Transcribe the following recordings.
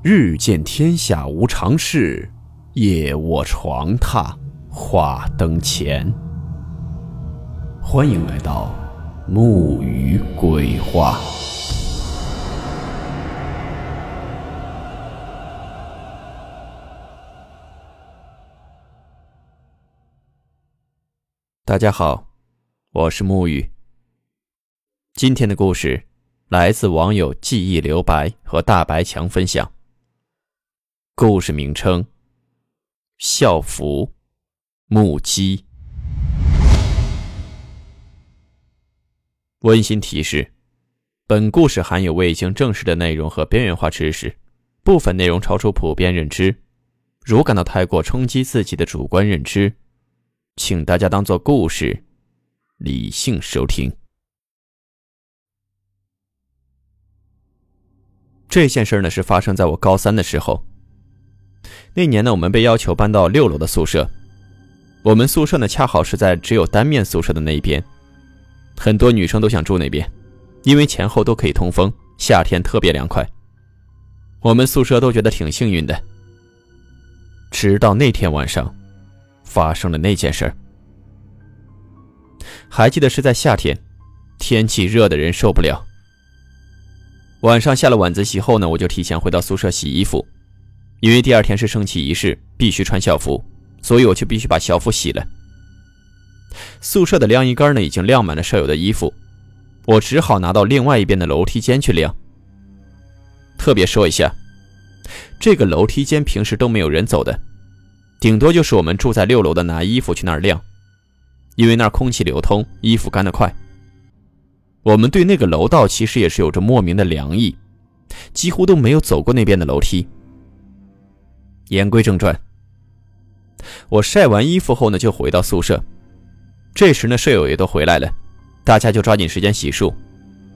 日见天下无常事，夜卧床榻话灯前。欢迎来到木鱼鬼话。大家好，我是木鱼。今天的故事来自网友记忆留白和大白墙分享。故事名称：校服目击。温馨提示：本故事含有未经证实的内容和边缘化知识，部分内容超出普遍认知。如感到太过冲击自己的主观认知，请大家当作故事，理性收听。这件事呢，是发生在我高三的时候。那年呢，我们被要求搬到6楼的宿舍。我们宿舍呢，恰好是在只有单面宿舍的那一边，很多女生都想住那边，因为前后都可以通风，夏天特别凉快。我们宿舍都觉得挺幸运的。直到那天晚上，发生了那件事儿。还记得是在夏天，天气热的人受不了。晚上下了晚自习后呢，我就提前回到宿舍洗衣服。因为第二天是升旗仪式，必须穿校服，所以我就必须把校服洗了。宿舍的晾衣杆呢，已经晾满了舍友的衣服，我只好拿到另外一边的楼梯间去晾。特别说一下，这个楼梯间平时都没有人走的，顶多就是我们住在6楼的拿衣服去那儿晾，因为那儿空气流通，衣服干得快。我们对那个楼道其实也是有着莫名的凉意，几乎都没有走过那边的楼梯。言归正传，我晒完衣服后呢，就回到宿舍。这时呢，舍友也都回来了，大家就抓紧时间洗漱，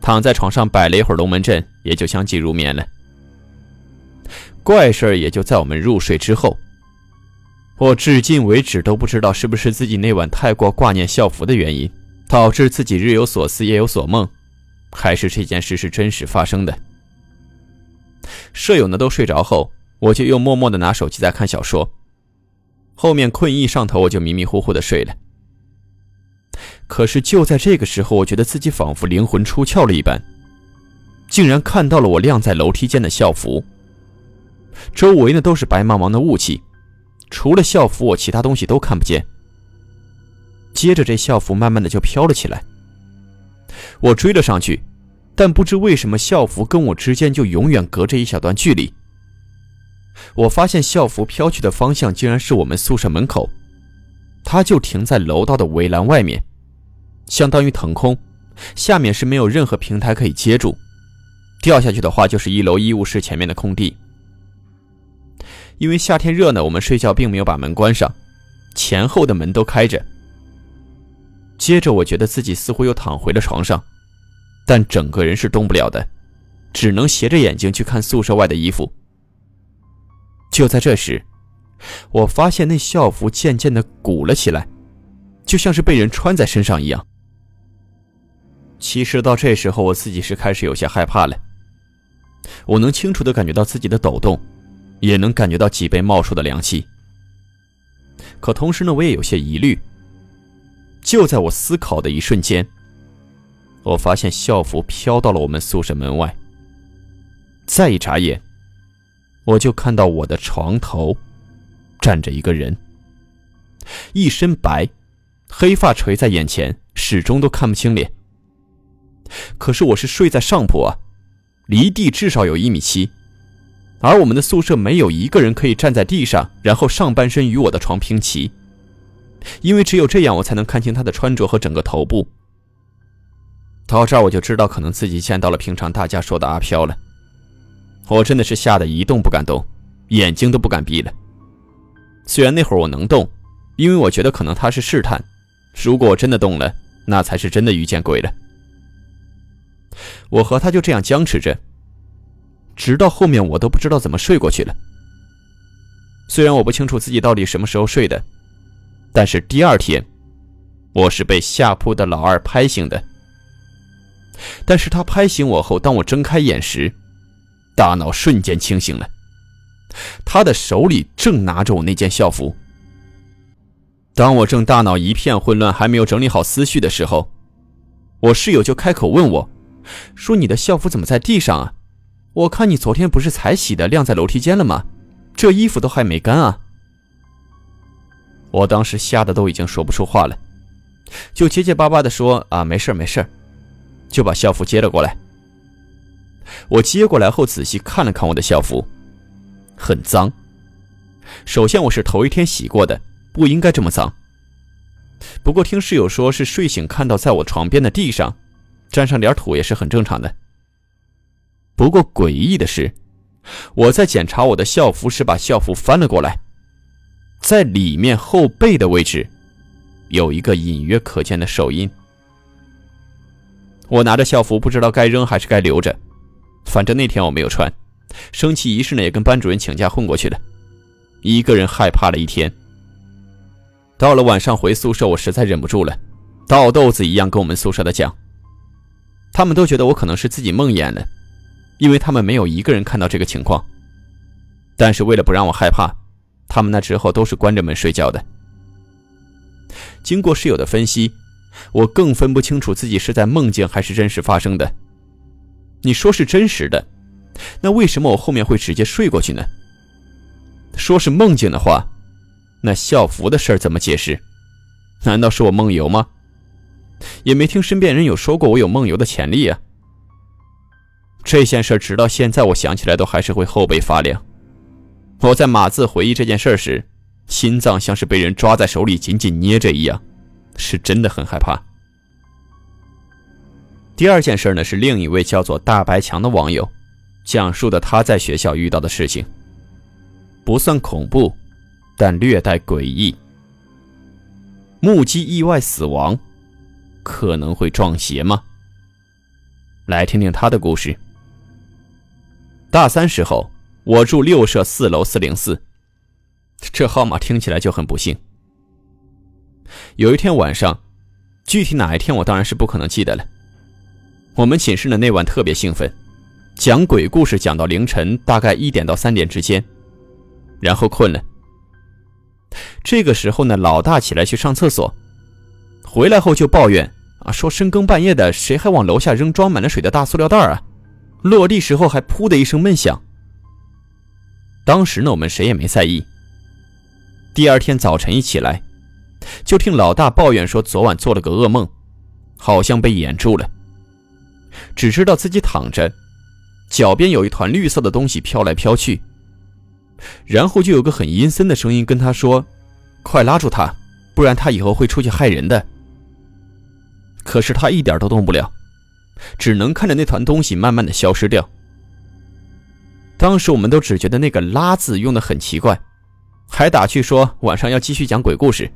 躺在床上摆了一会儿龙门阵，也就相继入眠了。怪事儿也就在我们入睡之后。我至今为止都不知道是不是自己那晚太过挂念校服的原因，导致自己日有所思夜有所梦，还是这件事是真实发生的。舍友呢都睡着后，我就又默默地拿手机在看小说，后面困意上头，我就迷迷糊糊地睡了。可是就在这个时候，我觉得自己仿佛灵魂出窍了一般，竟然看到了我晾在楼梯间的校服。周围呢都是白茫茫的雾气，除了校服我其他东西都看不见。接着这校服慢慢地就飘了起来，我追了上去，但不知为什么校服跟我之间就永远隔着一小段距离。我发现校服飘去的方向竟然是我们宿舍门口，它就停在楼道的围栏外面，相当于腾空，下面是没有任何平台可以接住，掉下去的话就是1楼医务室前面的空地。因为夏天热呢，我们睡觉并没有把门关上，前后的门都开着。接着我觉得自己似乎又躺回了床上，但整个人是动不了的，只能斜着眼睛去看宿舍外的衣服。就在这时，我发现那校服渐渐地鼓了起来，就像是被人穿在身上一样。其实到这时候，我自己是开始有些害怕了。我能清楚地感觉到自己的抖动，也能感觉到脊背冒出的凉气。可同时呢，我也有些疑虑。就在我思考的一瞬间，我发现校服飘到了我们宿舍门外。再一眨眼，我就看到我的床头站着一个人，一身白，黑发垂在眼前，始终都看不清脸。可是我是睡在上铺啊，离地至少有1.7米，而我们的宿舍没有一个人可以站在地上，然后上半身与我的床平齐，因为只有这样我才能看清他的穿着和整个头部。到这儿我就知道可能自己见到了平常大家说的阿飘了。我真的是吓得一动不敢动，眼睛都不敢闭了。虽然那会儿我能动，因为我觉得可能他是试探，如果我真的动了，那才是真的遇见鬼了。我和他就这样僵持着，直到后面我都不知道怎么睡过去了。虽然我不清楚自己到底什么时候睡的，但是第二天我是被下铺的老二拍醒的。但是他拍醒我后，当我睁开眼时，大脑瞬间清醒了，他的手里正拿着我那件校服。当我正大脑一片混乱，还没有整理好思绪的时候，我室友就开口问我说，你的校服怎么在地上啊？我看你昨天不是才洗的晾在楼梯间了吗？这衣服都还没干啊。我当时吓得都已经说不出话了，就结结巴巴地说啊，没事没事，就把校服接了过来。我接过来后仔细看了看我的校服，很脏。首先我是头一天洗过的，不应该这么脏。不过听室友说是睡醒看到在我床边的地上，沾上点土也是很正常的。不过诡异的是，我在检查我的校服时把校服翻了过来，在里面后背的位置有一个隐约可见的手印。我拿着校服不知道该扔还是该留着，反正那天我没有穿，升旗仪式呢也跟班主任请假混过去了，一个人害怕了一天。到了晚上回宿舍，我实在忍不住了，倒豆子一样跟我们宿舍的讲，他们都觉得我可能是自己梦魇了，因为他们没有一个人看到这个情况。但是为了不让我害怕，他们那之后都是关着门睡觉的。经过室友的分析，我更分不清楚自己是在梦境还是真实发生的。你说是真实的，那为什么我后面会直接睡过去呢？说是梦境的话，那校服的事儿怎么解释？难道是我梦游吗？也没听身边人有说过我有梦游的潜力啊。这件事直到现在我想起来都还是会后背发凉。我在码字回忆这件事时，心脏像是被人抓在手里紧紧捏着一样，是真的很害怕。第二件事呢，是另一位叫做大白墙的网友讲述的他在学校遇到的事情，不算恐怖，但略带诡异。目击意外死亡可能会撞邪吗？来听听他的故事。大三时候，我住六舍四楼404，这号码听起来就很不幸。有一天晚上，具体哪一天我当然是不可能记得了，我们寝室的那晚特别兴奋，讲鬼故事讲到凌晨大概1点到3点之间，然后困了。这个时候呢，老大起来去上厕所，回来后就抱怨啊，说深更半夜的谁还往楼下扔装满了水的大塑料袋啊，落地时候还噗的一声闷响。当时呢我们谁也没在意。第二天早晨一起来，就听老大抱怨说昨晚做了个噩梦，好像被掩住了，只知道自己躺着，脚边有一团绿色的东西飘来飘去，然后就有个很阴森的声音跟他说，快拉住他，不然他以后会出去害人的。可是他一点都动不了，只能看着那团东西慢慢的消失掉。当时我们都只觉得那个拉字用得很奇怪，还打趣说晚上要继续讲鬼故事。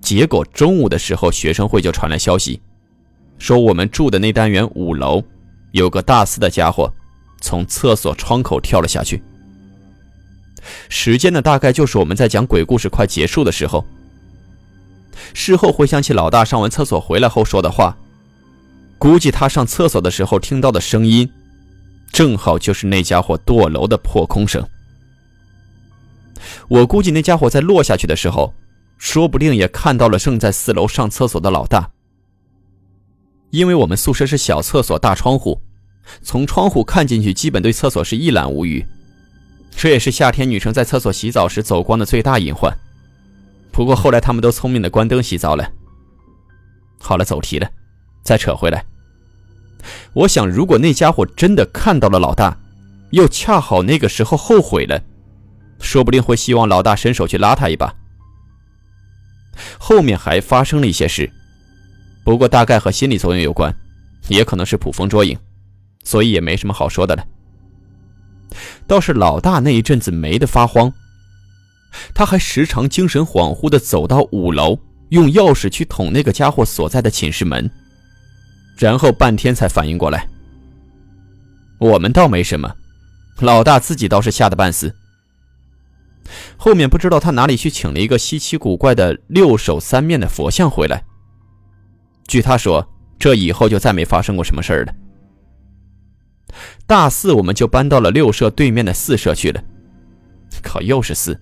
结果中午的时候，学生会就传来消息，说我们住的那单元5楼有个大四的家伙从厕所窗口跳了下去。时间呢，大概就是我们在讲鬼故事快结束的时候。事后回想起老大上完厕所回来后说的话，估计他上厕所的时候听到的声音正好就是那家伙堕楼的破空声。我估计那家伙在落下去的时候，说不定也看到了正在4楼上厕所的老大。因为我们宿舍是小厕所大窗户，从窗户看进去基本对厕所是一览无余，这也是夏天女生在厕所洗澡时走光的最大隐患。不过后来他们都聪明的关灯洗澡了。好了，走题了，再扯回来。我想如果那家伙真的看到了老大，又恰好那个时候后悔了，说不定会希望老大伸手去拉他一把。后面还发生了一些事，不过大概和心理作用有关，也可能是捕风捉影，所以也没什么好说的了。倒是老大那一阵子没得发慌，他还时常精神恍惚地走到5楼，用钥匙去捅那个家伙所在的寝室门，然后半天才反应过来。我们倒没什么，老大自己倒是吓得半死。后面不知道他哪里去请了一个稀奇古怪的6手3面的佛像回来，据他说这以后就再没发生过什么事儿了。大四我们就搬到了六社对面的四社去了。靠，又是四。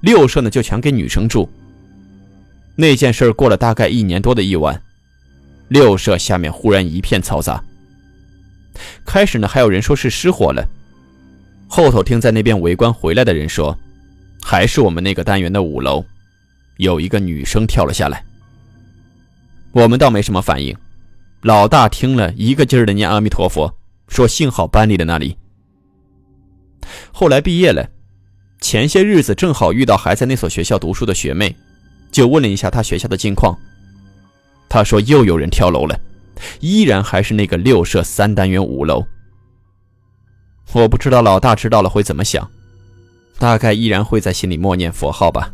六社呢就全给女生住。那件事过了大概1年多的一晚，六社下面忽然一片嘈杂。开始呢还有人说是失火了，后头听在那边围观回来的人说，还是我们那个单元的5楼有一个女生跳了下来。我们倒没什么反应，老大听了一个劲儿的念阿弥陀佛，说幸好搬离了那里。后来毕业了，前些日子正好遇到还在那所学校读书的学妹，就问了一下她学校的近况。她说又有人跳楼了，依然还是那个6社3单元5楼。我不知道老大知道了会怎么想，大概依然会在心里默念佛号吧。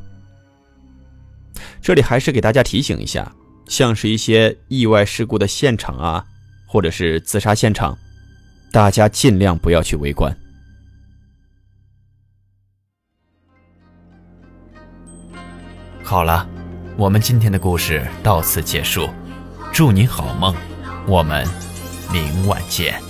这里还是给大家提醒一下，像是一些意外事故的现场啊，或者是自杀现场，大家尽量不要去围观。好了，我们今天的故事到此结束，祝您好梦，我们明晚见。